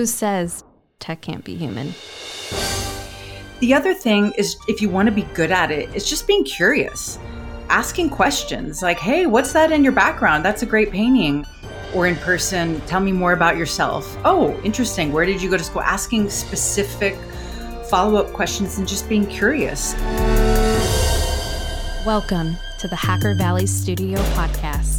Who says tech can't be human? The other thing is, if you want to be good at it, it's just being curious, asking questions like, hey, what's that in your background? That's a great painting. Or in person, tell me more about yourself. Oh, interesting. Where did you go to school? Asking specific follow-up questions and just being curious. Welcome to the Hacker Valley Studio podcast.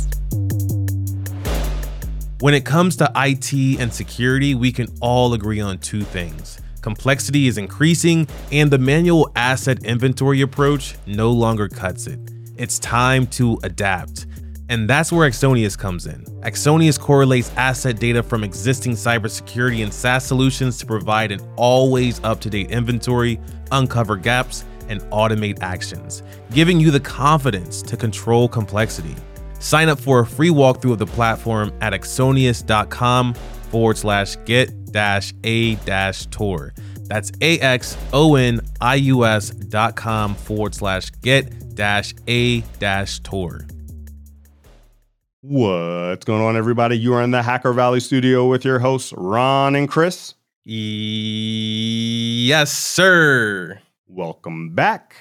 When it comes to IT and security, we can all agree on two things. Complexity is increasing, and the manual asset inventory approach no longer cuts it. It's time to adapt. And that's where Axonius comes in. Axonius correlates asset data from existing cybersecurity and SaaS solutions to provide an always up-to-date inventory, uncover gaps, and automate actions, giving you the confidence to control complexity. Sign up for a free walkthrough of the platform at axonius.com/get-a-tour. That's axonius.com/get-a-tour. What's going on, everybody? You are in the Hacker Valley studio with your hosts, Ron and Chris. Yes, sir. Welcome back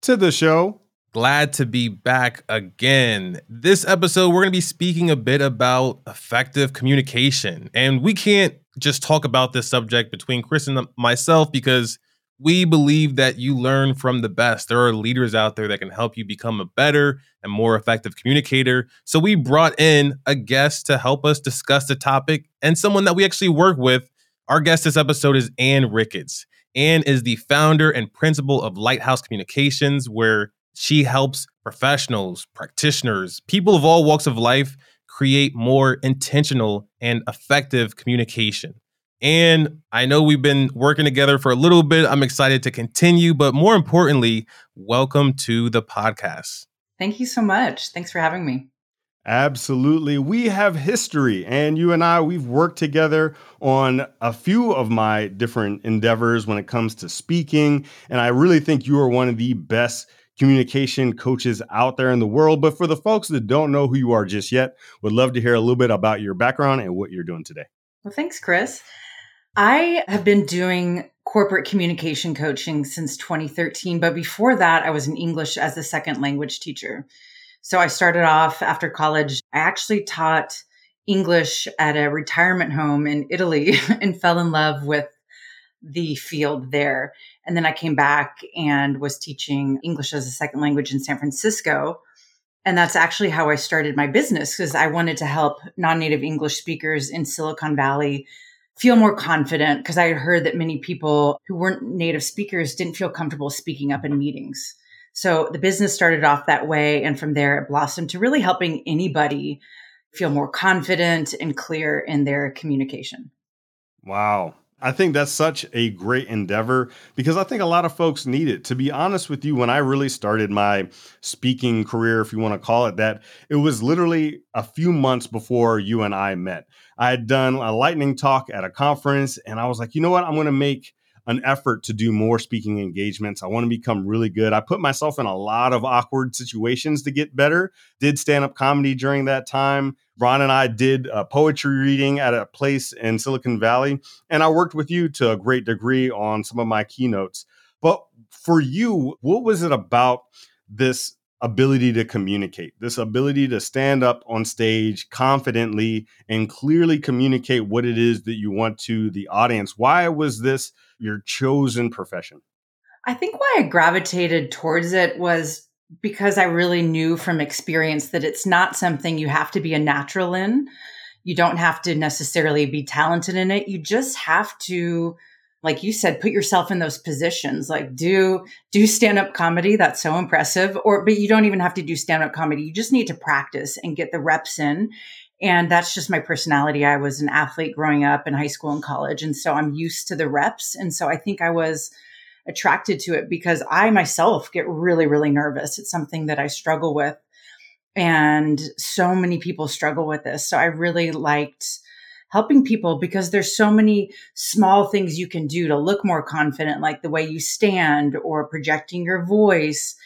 to the show. Glad to be back again. This episode, we're going to be speaking a bit about effective communication. And we can't just talk about this subject between Chris and myself, because we believe that you learn from the best. There are leaders out there that can help you become a better and more effective communicator. So we brought in a guest to help us discuss the topic, and someone that we actually work with. Our guest this episode is Anne Ricketts. Anne is the founder and principal of Lighthouse Communications, where she helps professionals, practitioners, people of all walks of life create more intentional and effective communication. And I know we've been working together for a little bit. I'm excited to continue, but more importantly, welcome to the podcast. Thank you so much. Thanks for having me. Absolutely. We have history, and you and I, we've worked together on a few of my different endeavors when it comes to speaking. And I really think you are one of the best communication coaches out there in the world. But for the folks that don't know who you are just yet, would love to hear a little bit about your background and what you're doing today. Well, thanks, Chris. I have been doing corporate communication coaching since 2013. But before that, I was in English as a second language teacher. So I started off after college. I actually taught English at a retirement home in Italy and fell in love with the field there. And then I came back and was teaching English as a second language in San Francisco. And that's actually how I started my business, because I wanted to help non-native English speakers in Silicon Valley feel more confident, because I had heard that many people who weren't native speakers didn't feel comfortable speaking up in meetings. So the business started off that way. And from there, it blossomed to really helping anybody feel more confident and clear in their communication. Wow. I think that's such a great endeavor, because I think a lot of folks need it. To be honest with you, when I really started my speaking career, if you want to call it that, it was literally a few months before you and I met. I had done a lightning talk at a conference, and I was like, you know what? I'm going to make an effort to do more speaking engagements. I want to become really good. I put myself in a lot of awkward situations to get better. Did stand-up comedy during that time. Ron and I did a poetry reading at a place in Silicon Valley. And I worked with you to a great degree on some of my keynotes. But for you, what was it about this ability to communicate, this ability to stand up on stage confidently and clearly communicate what it is that you want to the audience? Why was this your chosen profession? I think why I gravitated towards it was because I really knew from experience that it's not something you have to be a natural in. You don't have to necessarily be talented in it. You just have to, like you said, put yourself in those positions. Like do stand-up comedy. That's so impressive. But you don't even have to do stand-up comedy. You just need to practice and get the reps in. And that's just my personality. I was an athlete growing up in high school and college. And so I'm used to the reps. And so I think I was attracted to it because I myself get really, really nervous. It's something that I struggle with. And so many people struggle with this. So I really liked helping people, because there's so many small things you can do to look more confident, like the way you stand or projecting your voice.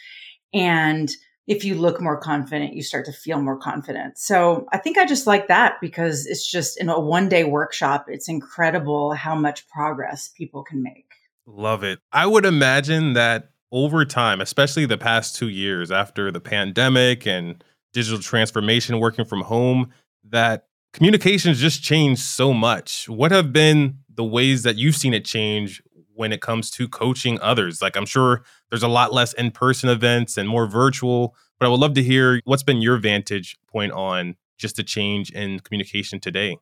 And if you look more confident, you start to feel more confident. So I think I just like that because it's just in a one-day workshop, it's incredible how much progress people can make. Love it. I would imagine that over time, especially the past 2 years after the pandemic and digital transformation, working from home, that communications just changed so much. What have been the ways that you've seen it change when it comes to coaching others? Like, I'm sure there's a lot less in-person events and more virtual, but I would love to hear what's been your vantage point on just the change in communication today.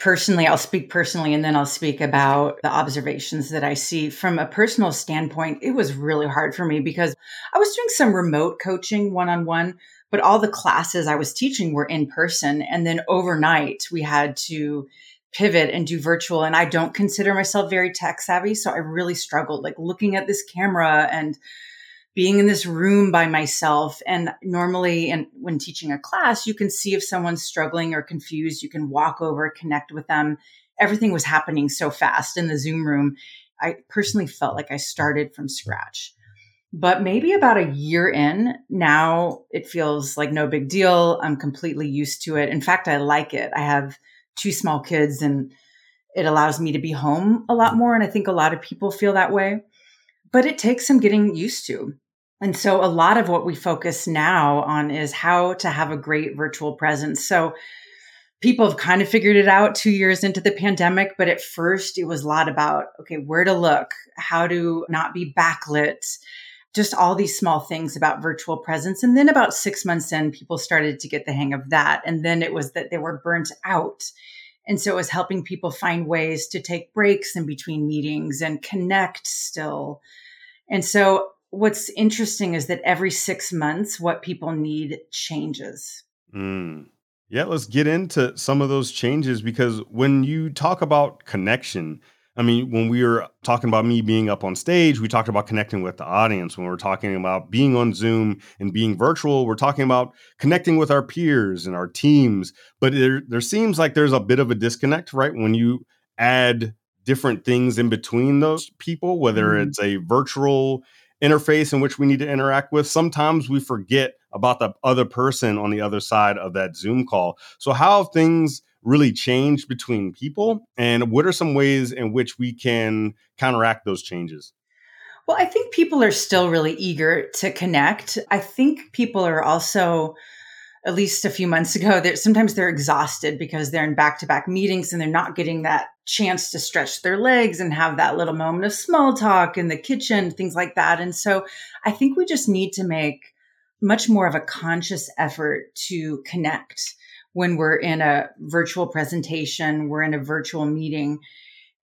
Personally, I'll speak personally, and then I'll speak about the observations that I see. From a personal standpoint, it was really hard for me because I was doing some remote coaching one-on-one, but all the classes I was teaching were in person. And then overnight, we had to pivot and do virtual. And I don't consider myself very tech savvy. So I really struggled, like looking at this camera and being in this room by myself. And normally, and when teaching a class, you can see if someone's struggling or confused, you can walk over, connect with them. Everything was happening so fast in the Zoom room. I personally felt like I started from scratch. But maybe about a year in, now it feels like no big deal. I'm completely used to it. In fact, I like it. I have 2 small kids and it allows me to be home a lot more. And I think a lot of people feel that way, but it takes some getting used to. And so a lot of what we focus now on is how to have a great virtual presence. So people have kind of figured it out 2 years into the pandemic, but at first it was a lot about, okay, where to look, how to not be backlit, just all these small things about virtual presence. And then about 6 months in, people started to get the hang of that. And then it was that they were burnt out. And so it was helping people find ways to take breaks in between meetings and connect still. And so what's interesting is that every 6 months, what people need changes. Yeah, let's get into some of those changes, because when you talk about connection, I mean, when we were talking about me being up on stage, we talked about connecting with the audience. When we're talking about being on Zoom and being virtual, we're talking about connecting with our peers and our teams. But there seems like there's a bit of a disconnect, right? When you add different things in between those people, whether it's a virtual interface in which we need to interact with, sometimes we forget about the other person on the other side of that Zoom call. So how things really changed between people, and what are some ways in which we can counteract those changes? Well, I think people are still really eager to connect. I think people are also, at least a few months ago, that sometimes they're exhausted because they're in back-to-back meetings and they're not getting that chance to stretch their legs and have that little moment of small talk in the kitchen, things like that. And so I think we just need to make much more of a conscious effort to connect when we're in a virtual presentation, we're in a virtual meeting.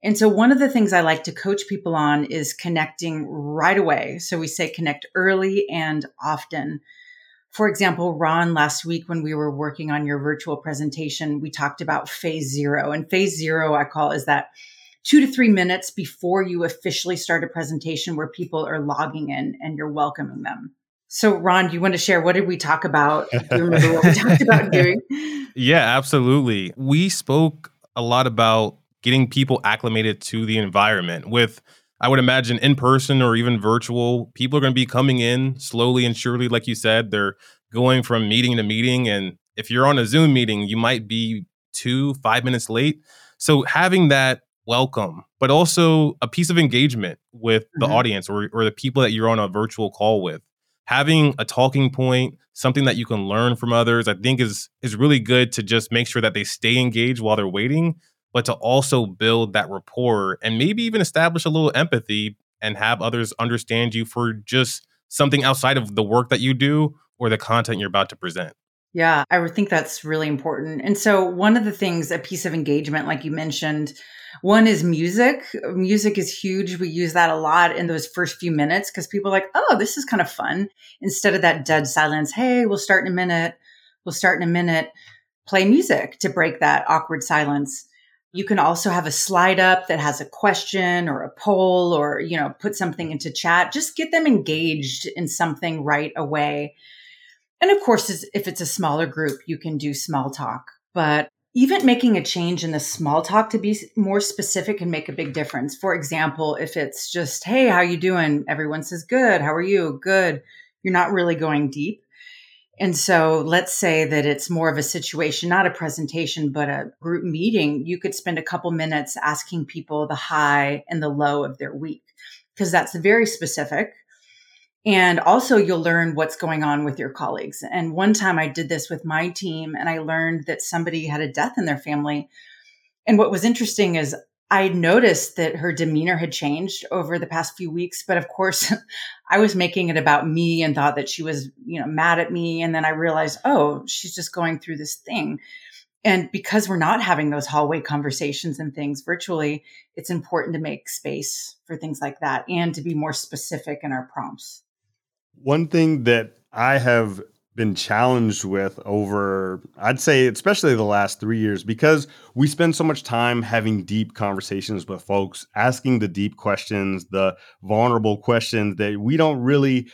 And so one of the things I like to coach people on is connecting right away. So we say connect early and often. For example, Ron, last week when we were working on your virtual presentation, we talked about phase zero. And phase zero, I call, is that 2 to 3 minutes before you officially start a presentation where people are logging in and you're welcoming them. So, Ron, do you want to share? What did we talk about? Do you remember what we talked about doing? Yeah, absolutely. We spoke a lot about getting people acclimated to the environment with, I would imagine, in person or even virtual. People are going to be coming in slowly and surely. Like you said, they're going from meeting to meeting. And if you're on a Zoom meeting, you might be 2-5 minutes late. So having that welcome, but also a piece of engagement with the audience or the people that you're on a virtual call with. Having a talking point, something that you can learn from others, I think is really good to just make sure that they stay engaged while they're waiting, but to also build that rapport and maybe even establish a little empathy and have others understand you for just something outside of the work that you do or the content you're about to present. Yeah, I would think that's really important. And so one of the things, a piece of engagement, like you mentioned, one is music. Music is huge. We use that a lot in those first few minutes because people are like, oh, this is kind of fun. Instead of that dead silence, hey, we'll start in a minute. We'll start in a minute. Play music to break that awkward silence. You can also have a slide up that has a question or a poll or, you know, put something into chat. Just get them engaged in something right away. And of course, if it's a smaller group, you can do small talk. But even making a change in the small talk to be more specific can make a big difference. For example, if it's just, hey, how you doing? Everyone says, good. How are you? Good. You're not really going deep. And so let's say that it's more of a situation, not a presentation, but a group meeting. You could spend a couple minutes asking people the high and the low of their week, because that's very specific. And also you'll learn what's going on with your colleagues. And one time I did this with my team and I learned that somebody had a death in their family. And what was interesting is I noticed that her demeanor had changed over the past few weeks, but of course I was making it about me and thought that she was, mad at me. And then I realized, oh, she's just going through this thing. And because we're not having those hallway conversations and things virtually, it's important to make space for things like that and to be more specific in our prompts. One thing that I have been challenged with over, I'd say, especially the last 3 years, because we spend so much time having deep conversations with folks, asking the deep questions, the vulnerable questions that we don't really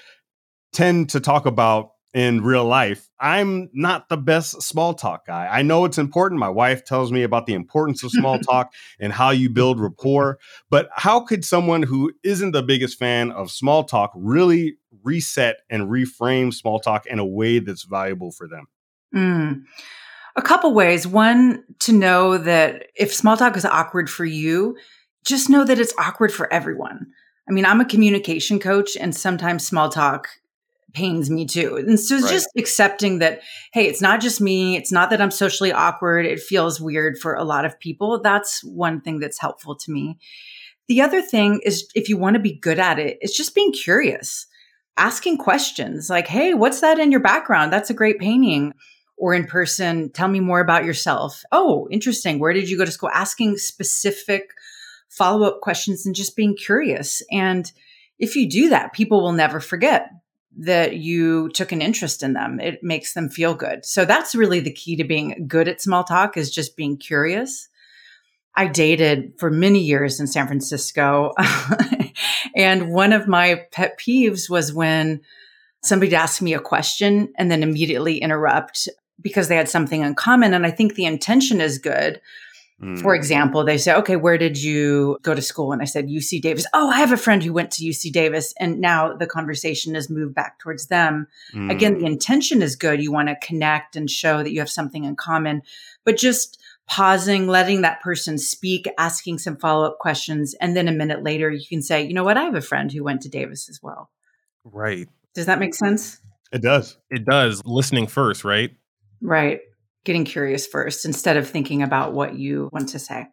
tend to talk about in real life. I'm not the best small talk guy. I know it's important. My wife tells me about the importance of small talk and how you build rapport. But how could someone who isn't the biggest fan of small talk really reset and reframe small talk in a way that's valuable for them? A couple ways. One, to know that if small talk is awkward for you, just know that it's awkward for everyone. I mean, I'm a communication coach, and sometimes small talk pains me too. And so it's just accepting that, hey, it's not just me. It's not that I'm socially awkward. It feels weird for a lot of people. That's one thing that's helpful to me. The other thing is, if you want to be good at it, it's just being curious, asking questions like, hey, what's that in your background? That's a great painting. Or in person, tell me more about yourself. Oh, interesting. Where did you go to school? Asking specific follow-up questions and just being curious. And if you do that, people will never forget that you took an interest in them. It makes them feel good. So that's really the key to being good at small talk, is just being curious. I dated for many years in San Francisco. And one of my pet peeves was when somebody asked me a question and then immediately interrupt because they had something in common. And I think the intention is good. For example, they say, okay, where did you go to school? And I said, UC Davis. Oh, I have a friend who went to UC Davis. And now the conversation has moved back towards them. Again, the intention is good. You want to connect and show that you have something in common, but just pausing, letting that person speak, asking some follow-up questions. And then a minute later, you can say, you know what? I have a friend who went to Davis as well. Right. Does that make sense? It does. It does. Listening first, right? Right. Getting curious first instead of thinking about what you want to say.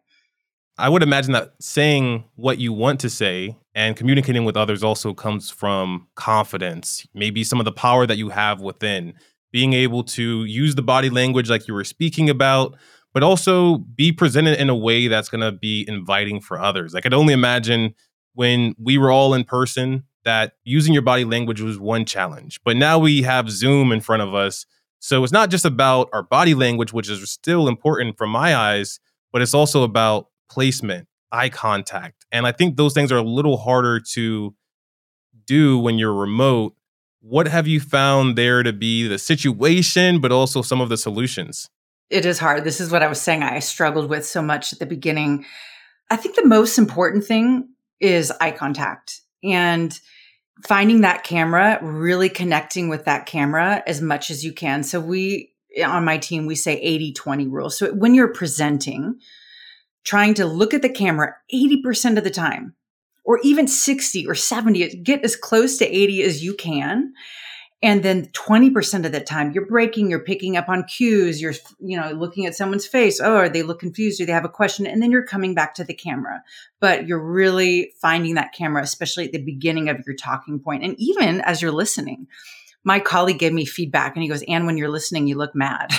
I would imagine that saying what you want to say and communicating with others also comes from confidence, maybe some of the power that you have within, being able to use the body language like you were speaking about, but also be presented in a way that's going to be inviting for others. I could only imagine when we were all in person that using your body language was one challenge, but now we have Zoom in front of us. So it's not just about our body language, which is still important from my eyes, but it's also about placement, eye contact. And I think those things are a little harder to do when you're remote. What have you found there to be the situation, but also some of the solutions? It is hard. This is what I was saying I struggled with so much at the beginning. I think the most important thing is eye contact. And finding that camera, really connecting with that camera as much as you can. So we, on my team, we say 80-20 rule. So when you're presenting, trying to look at the camera 80% of the time, or even 60 or 70, get as close to 80 as you can. And then 20% of the time, you're breaking, you're picking up on cues, you're, looking at someone's face. Oh, are they look confused? Do they have a question? And then you're coming back to the camera, but you're really finding that camera, especially at the beginning of your talking point. And even as you're listening, my colleague gave me feedback and he goes, Anne, when you're listening, you look mad.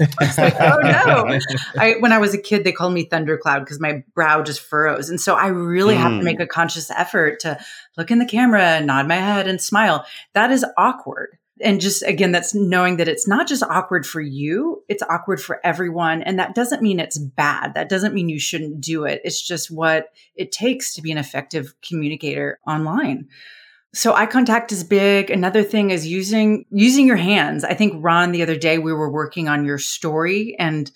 I was like, oh no. When I was a kid, they called me Thundercloud because my brow just furrows. And so I really have to make a conscious effort to look in the camera, nod my head and smile. That is awkward. And just, again, that's knowing that it's not just awkward for you, it's awkward for everyone. And that doesn't mean it's bad. That doesn't mean you shouldn't do it. It's just what it takes to be an effective communicator online. So eye contact is big. Another thing is using your hands. I think, Ron, the other day we were working on your story and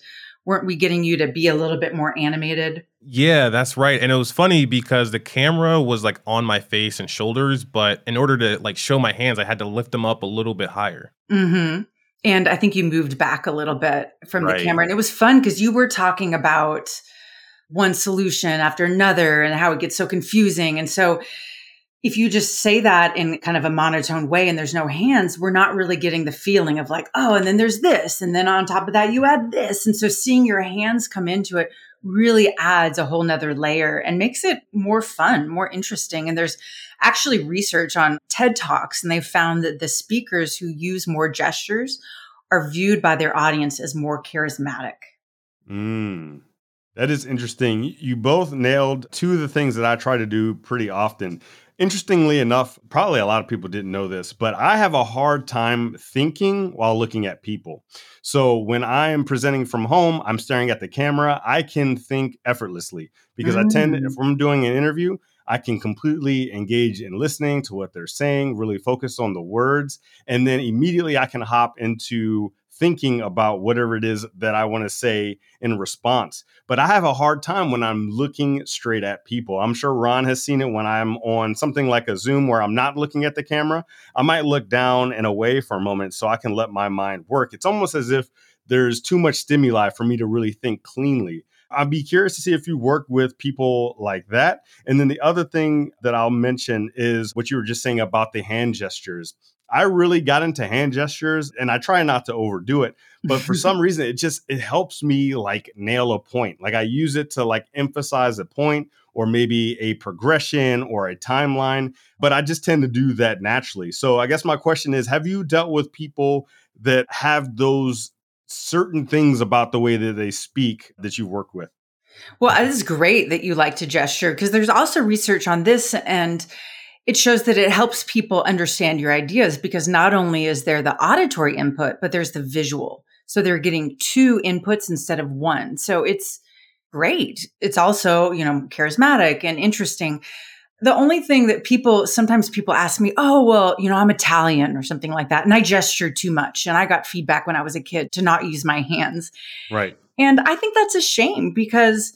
weren't we getting you to be a little bit more animated? Yeah, that's right. And it was funny because the camera was like on my face and shoulders, but in order to like show my hands, I had to lift them up a little bit higher. Mm-hmm. And I think you moved back a little bit from the camera. And it was fun because you were talking about one solution after another and how it gets so confusing. And so if you just say that in kind of a monotone way and there's no hands, we're not really getting the feeling of like, oh, and then there's this. And then on top of that, you add this. And so seeing your hands come into it really adds a whole nother layer and makes it more fun, more interesting. And there's actually research on TED Talks, and they found that the speakers who use more gestures are viewed by their audience as more charismatic. Mm, that is interesting. You both nailed two of the things that I try to do pretty often. Interestingly enough, probably a lot of people didn't know this, but I have a hard time thinking while looking at people. So when I am presenting from home, I'm staring at the camera. I can think effortlessly because I tend, if I'm doing an interview, I can completely engage in listening to what they're saying, really focus on the words. And then immediately I can hop into thinking about whatever it is that I want to say in response. But I have a hard time when I'm looking straight at people. I'm sure Ron has seen it when I'm on something like a Zoom where I'm not looking at the camera. I might look down and away for a moment so I can let my mind work. It's almost as if there's too much stimuli for me to really think cleanly. I'd be curious to see if you work with people like that. And then the other thing that I'll mention is what you were just saying about the hand gestures. I really got into hand gestures and I try not to overdo it, but for some reason, it helps me like nail a point. Like I use it to like emphasize a point or maybe a progression or a timeline, but I just tend to do that naturally. So I guess my question is, have you dealt with people that have those certain things about the way that they speak that you work with? Well, it is great that you like to gesture because there's also research on this, and it shows that it helps people understand your ideas because not only is there the auditory input, but there's the visual. So they're getting two inputs instead of one. So it's great. It's also, charismatic and interesting. The only thing that sometimes people ask me, oh, well, I'm Italian or something like that. And I gesture too much. And I got feedback when I was a kid to not use my hands. Right. And I think that's a shame because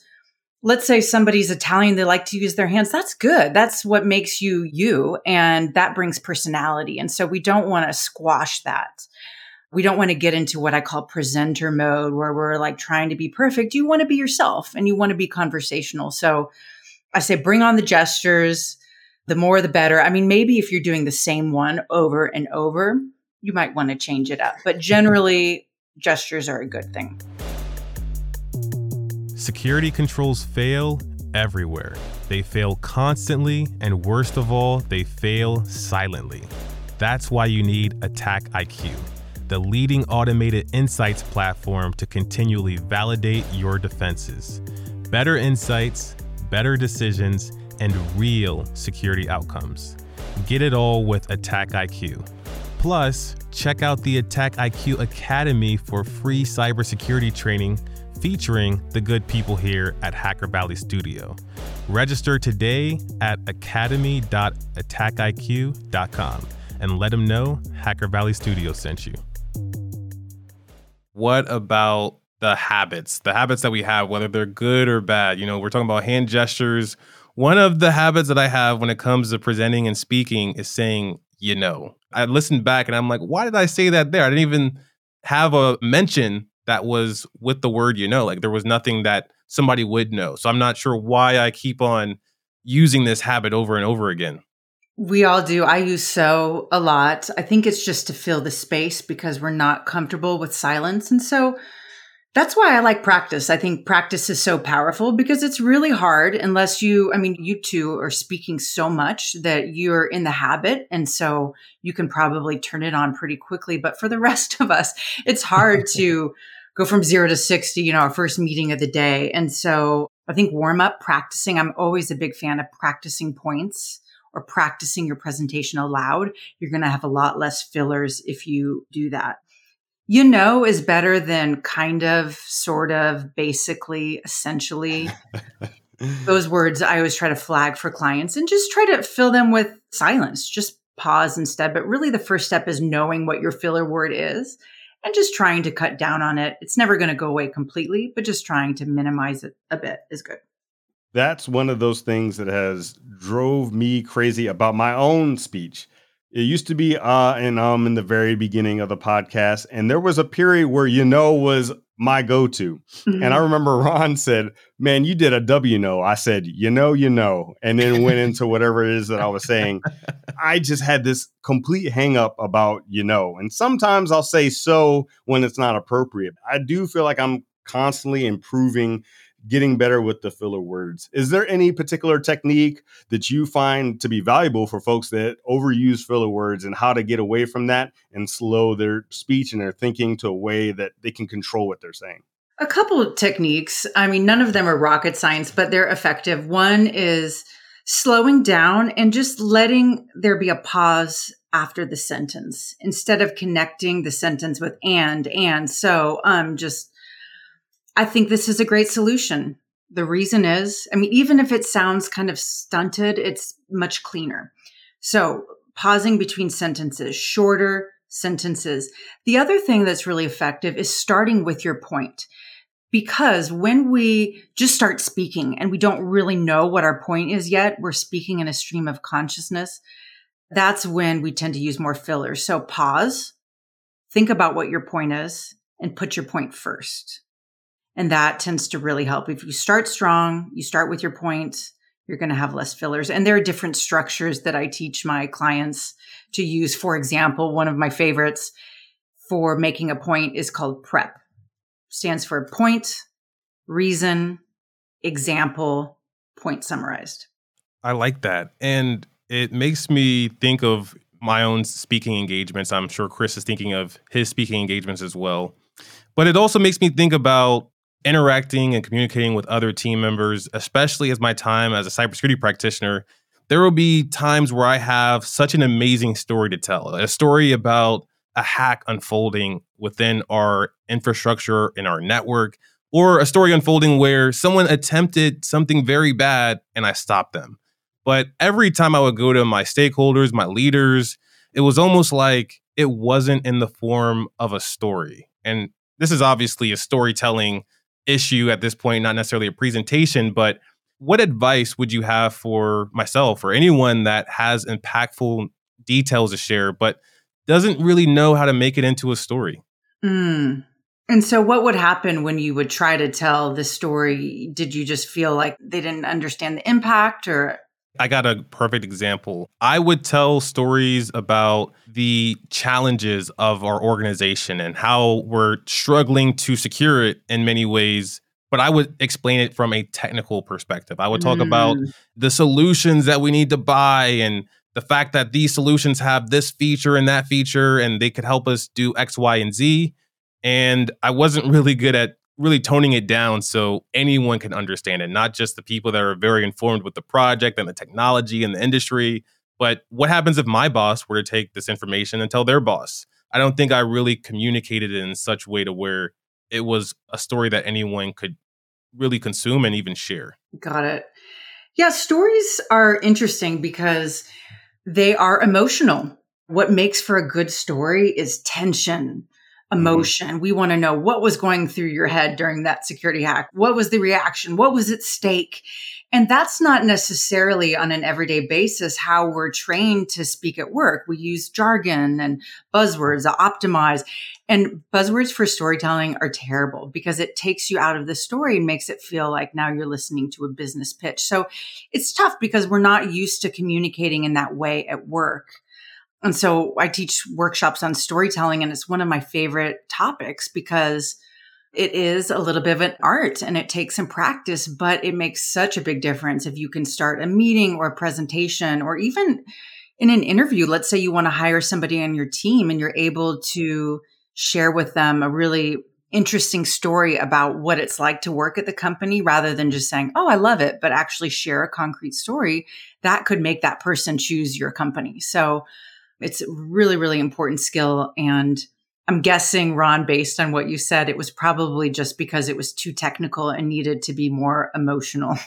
let's say somebody's Italian, they like to use their hands. That's good. That's what makes you you. And that brings personality. And so we don't want to squash that. We don't want to get into what I call presenter mode where we're like trying to be perfect. You want to be yourself and you want to be conversational. So I say, bring on the gestures, the more, the better. I mean, maybe if you're doing the same one over and over, you might want to change it up. But generally, gestures are a good thing. Security controls fail everywhere. They fail constantly, and worst of all, they fail silently. That's why you need Attack IQ, the leading automated insights platform to continually validate your defenses. Better insights, better decisions, and real security outcomes. Get it all with Attack IQ. Plus, check out the Attack IQ Academy for free cybersecurity training featuring the good people here at Hacker Valley Studio. Register today at academy.attackiq.com and let them know Hacker Valley Studio sent you. What about the habits that we have, whether they're good or bad? We're talking about hand gestures. One of the habits that I have when it comes to presenting and speaking is saying, I listened back and I'm like, why did I say that there? I didn't even have a mention that was with the word, like there was nothing that somebody would know. So I'm not sure why I keep on using this habit over and over again. We all do. I use so a lot. I think it's just to fill the space because we're not comfortable with silence. And so that's why I like practice. I think practice is so powerful because it's really hard unless you two are speaking so much that you're in the habit. And so you can probably turn it on pretty quickly. But for the rest of us, it's hard to go from 0 to 60, our first meeting of the day. And so I think warm up practicing. I'm always a big fan of practicing points or practicing your presentation aloud. You're going to have a lot less fillers if you do that. Is better than kind of, sort of, basically, essentially. Those words I always try to flag for clients and just try to fill them with silence. Just pause instead. But really the first step is knowing what your filler word is and just trying to cut down on it. It's never going to go away completely, but just trying to minimize it a bit is good. that's one of those things that has drove me crazy about my own speech. It used to be in the very beginning of the podcast, and there was a period where was my go-to. Mm-hmm. And I remember Ron said, man, you did a W-no. I said, and then went into whatever it is that I was saying. I just had this complete hang up about, and sometimes I'll say so when it's not appropriate. I do feel like I'm constantly improving, getting better with the filler words. Is there any particular technique that you find to be valuable for folks that overuse filler words and how to get away from that and slow their speech and their thinking to a way that they can control what they're saying? A couple of techniques. I mean, none of them are rocket science, but they're effective. One is slowing down and just letting there be a pause after the sentence instead of connecting the sentence with and. So just I think this is a great solution. The reason is, even if it sounds kind of stunted, it's much cleaner. So pausing between sentences, shorter sentences. The other thing that's really effective is starting with your point. Because when we just start speaking and we don't really know what our point is yet, we're speaking in a stream of consciousness. That's when we tend to use more fillers. So pause, think about what your point is, and put your point first. And that tends to really help. If you start strong, you start with your point, you're going to have less fillers. And there are different structures that I teach my clients to use. For example, one of my favorites for making a point is called PREP. Stands for point, reason, example, point summarized. I like that. And it makes me think of my own speaking engagements. I'm sure Chris is thinking of his speaking engagements as well. But it also makes me think about interacting and communicating with other team members, especially as my time as a cybersecurity practitioner. There will be times where I have such an amazing story to tell, a story about a hack unfolding within our infrastructure in our network, or a story unfolding where someone attempted something very bad and I stopped them. But every time I would go to my stakeholders, my leaders, it was almost like it wasn't in the form of a story. And this is obviously a storytelling issue at this point, not necessarily a presentation, but what advice would you have for myself or anyone that has impactful details to share, but doesn't really know how to make it into a story? And so what would happen when you would try to tell the story? Did you just feel like they didn't understand the impact or... I got a perfect example. I would tell stories about the challenges of our organization and how we're struggling to secure it in many ways, but I would explain it from a technical perspective. I would talk about the solutions that we need to buy and the fact that these solutions have this feature and that feature, and they could help us do X, Y, and Z. And I wasn't really good at really toning it down so anyone can understand it, not just the people that are very informed with the project and the technology and the industry. But what happens if my boss were to take this information and tell their boss? I don't think I really communicated it in such a way to where it was a story that anyone could really consume and even share. Got it. Yeah, stories are interesting because they are emotional. What makes for a good story is tension. Emotion. We want to know what was going through your head during that security hack. What was the reaction? What was at stake? And that's not necessarily on an everyday basis how we're trained to speak at work. We use jargon and buzzwords, optimize. And buzzwords for storytelling are terrible because it takes you out of the story and makes it feel like now you're listening to a business pitch. So it's tough because we're not used to communicating in that way at work. And so I teach workshops on storytelling, and it's one of my favorite topics because it is a little bit of an art and it takes some practice, but it makes such a big difference if you can start a meeting or a presentation or even in an interview. Let's say you want to hire somebody on your team and you're able to share with them a really interesting story about what it's like to work at the company rather than just saying, oh, I love it, but actually share a concrete story that could make that person choose your company. So it's a really, really important skill. And I'm guessing, Ron, based on what you said, it was probably just because it was too technical and needed to be more emotional.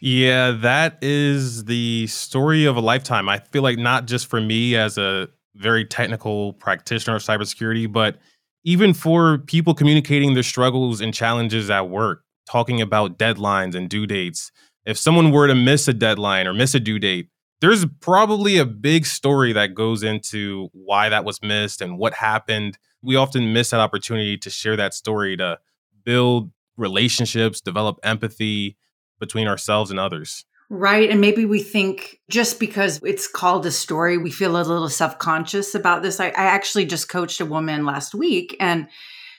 Yeah, that is the story of a lifetime. I feel like not just for me as a very technical practitioner of cybersecurity, but even for people communicating their struggles and challenges at work, talking about deadlines and due dates, If someone were to miss a deadline or miss a due date, there's probably a big story that goes into why that was missed and what happened. We often miss that opportunity to share that story, to build relationships, develop empathy between ourselves and others. Right. And maybe we think just because it's called a story, we feel a little self-conscious about this. I actually just coached a woman last week, and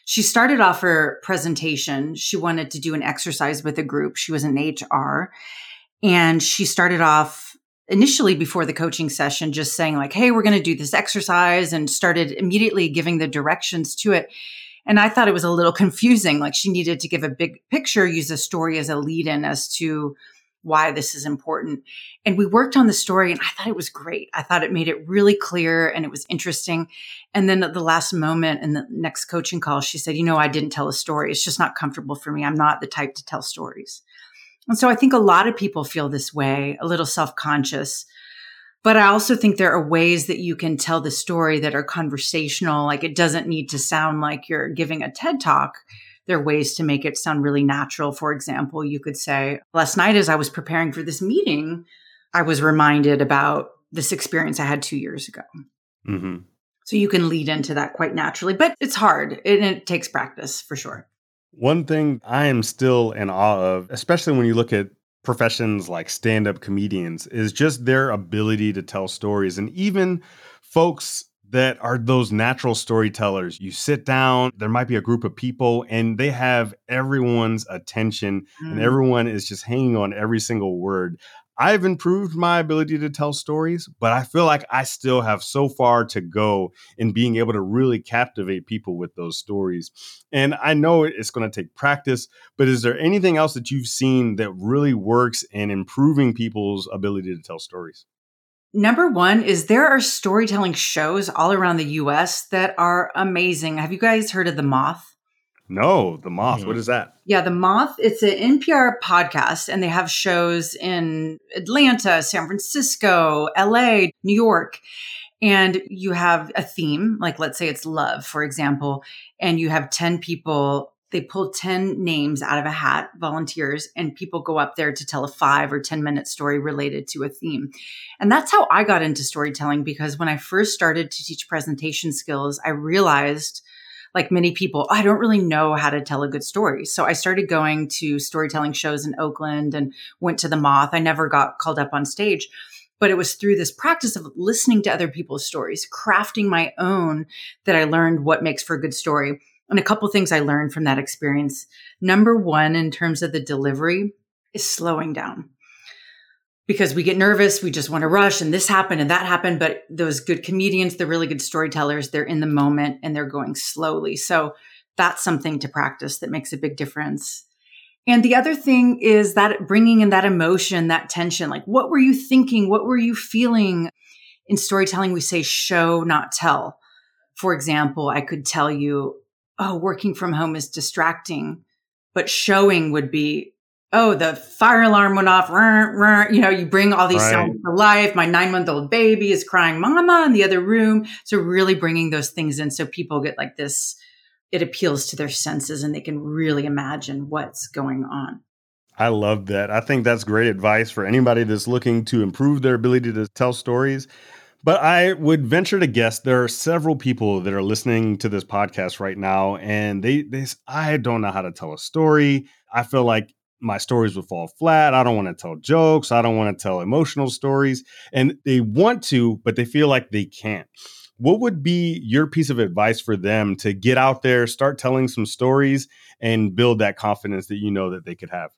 she started off her presentation. She wanted to do an exercise with a group. She was in HR. And she started off initially before the coaching session just saying like, hey, we're going to do this exercise, and started immediately giving the directions to it. And I thought it was a little confusing. Like, she needed to give a big picture, use a story as a lead-in as to why this is important. And we worked on the story, and I thought it was great. I thought it made it really clear, and it was interesting. And then at the last moment in the next coaching call, she said, I didn't tell a story. It's just not comfortable for me. I'm not the type to tell stories. And so I think a lot of people feel this way, a little self-conscious. But I also think there are ways that you can tell the story that are conversational. Like, it doesn't need to sound like you're giving a TED Talk. There are ways to make it sound really natural. For example, you could say, last night as I was preparing for this meeting, I was reminded about this experience I had 2 years ago. Mm-hmm. So you can lead into that quite naturally, but it's hard and it takes practice for sure. One thing I am still in awe of, especially when you look at professions like stand-up comedians, is just their ability to tell stories. And even folks that are those natural storytellers. You sit down, there might be a group of people, and they have everyone's attention, and everyone is just hanging on every single word. I've improved my ability to tell stories, but I feel like I still have so far to go in being able to really captivate people with those stories. And I know it's going to take practice, but is there anything else that you've seen that really works in improving people's ability to tell stories? Number one is there are storytelling shows all around the U.S. that are amazing. Have you guys heard of The Moth? No, The Moth. Mm-hmm. What is that? Yeah, The Moth. It's an NPR podcast, and they have shows in Atlanta, San Francisco, L.A., New York. And you have a theme, like let's say it's love, for example, and you have 10 people. They pull 10 names out of a hat, volunteers, and people go up there to tell a 5 or 10 minute story related to a theme. And that's how I got into storytelling, because when I first started to teach presentation skills, I realized, like many people, I don't really know how to tell a good story. So I started going to storytelling shows in Oakland and went to The Moth. I never got called up on stage. But it was through this practice of listening to other people's stories, crafting my own, that I learned what makes for a good story. And a couple things I learned from that experience. Number one, in terms of the delivery, is slowing down. Because we get nervous, we just want to rush, and this happened and that happened. But those good comedians, the really good storytellers, they're in the moment and they're going slowly. So that's something to practice that makes a big difference. And the other thing is that bringing in that emotion, that tension, like what were you thinking? What were you feeling? In storytelling, we say show, not tell. For example, I could tell you, oh, working from home is distracting, but showing would be, oh, the fire alarm went off. You bring all these sounds to life. My 9-month-old baby is crying, mama, in the other room. So really bringing those things in so people get like this, it appeals to their senses and they can really imagine what's going on. I love that. I think that's great advice for anybody that's looking to improve their ability to tell stories. But I would venture to guess there are several people that are listening to this podcast right now, and they I don't know how to tell a story. I feel like my stories would fall flat. I don't want to tell jokes. I don't want to tell emotional stories. And they want to, but they feel like they can't. What would be your piece of advice for them to get out there, start telling some stories, and build that confidence that you know that they could have?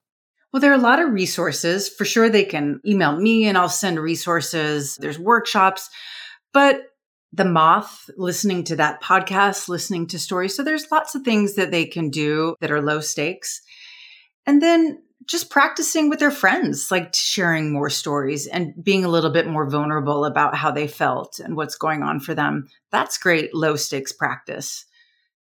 Well, there are a lot of resources. For sure, they can email me and I'll send resources. There's workshops, but The Moth, listening to that podcast, listening to stories. So there's lots of things that they can do that are low stakes. And then just practicing with their friends, like sharing more stories and being a little bit more vulnerable about how they felt and what's going on for them. That's great low stakes practice.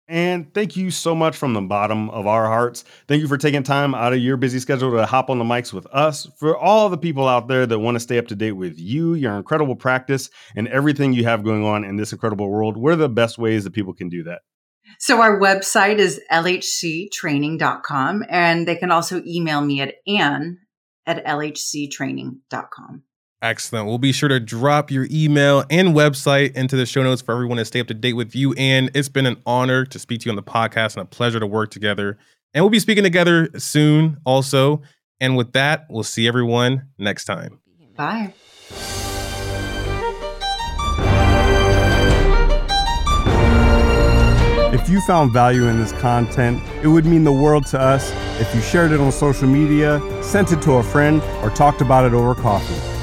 And thank you so much from the bottom of our hearts. Thank you for taking time out of your busy schedule to hop on the mics with us. For all the people out there that want to stay up to date with you, your incredible practice, and everything you have going on in this incredible world, what are the best ways that people can do that? So our website is lhctraining.com, and they can also email me at Anne, at lhctraining.com. Excellent. We'll be sure to drop your email and website into the show notes for everyone to stay up to date with you. And it's been an honor to speak to you on the podcast and a pleasure to work together. And we'll be speaking together soon also. And with that, we'll see everyone next time. Bye. If you found value in this content, it would mean the world to us if you shared it on social media, sent it to a friend, or talked about it over coffee.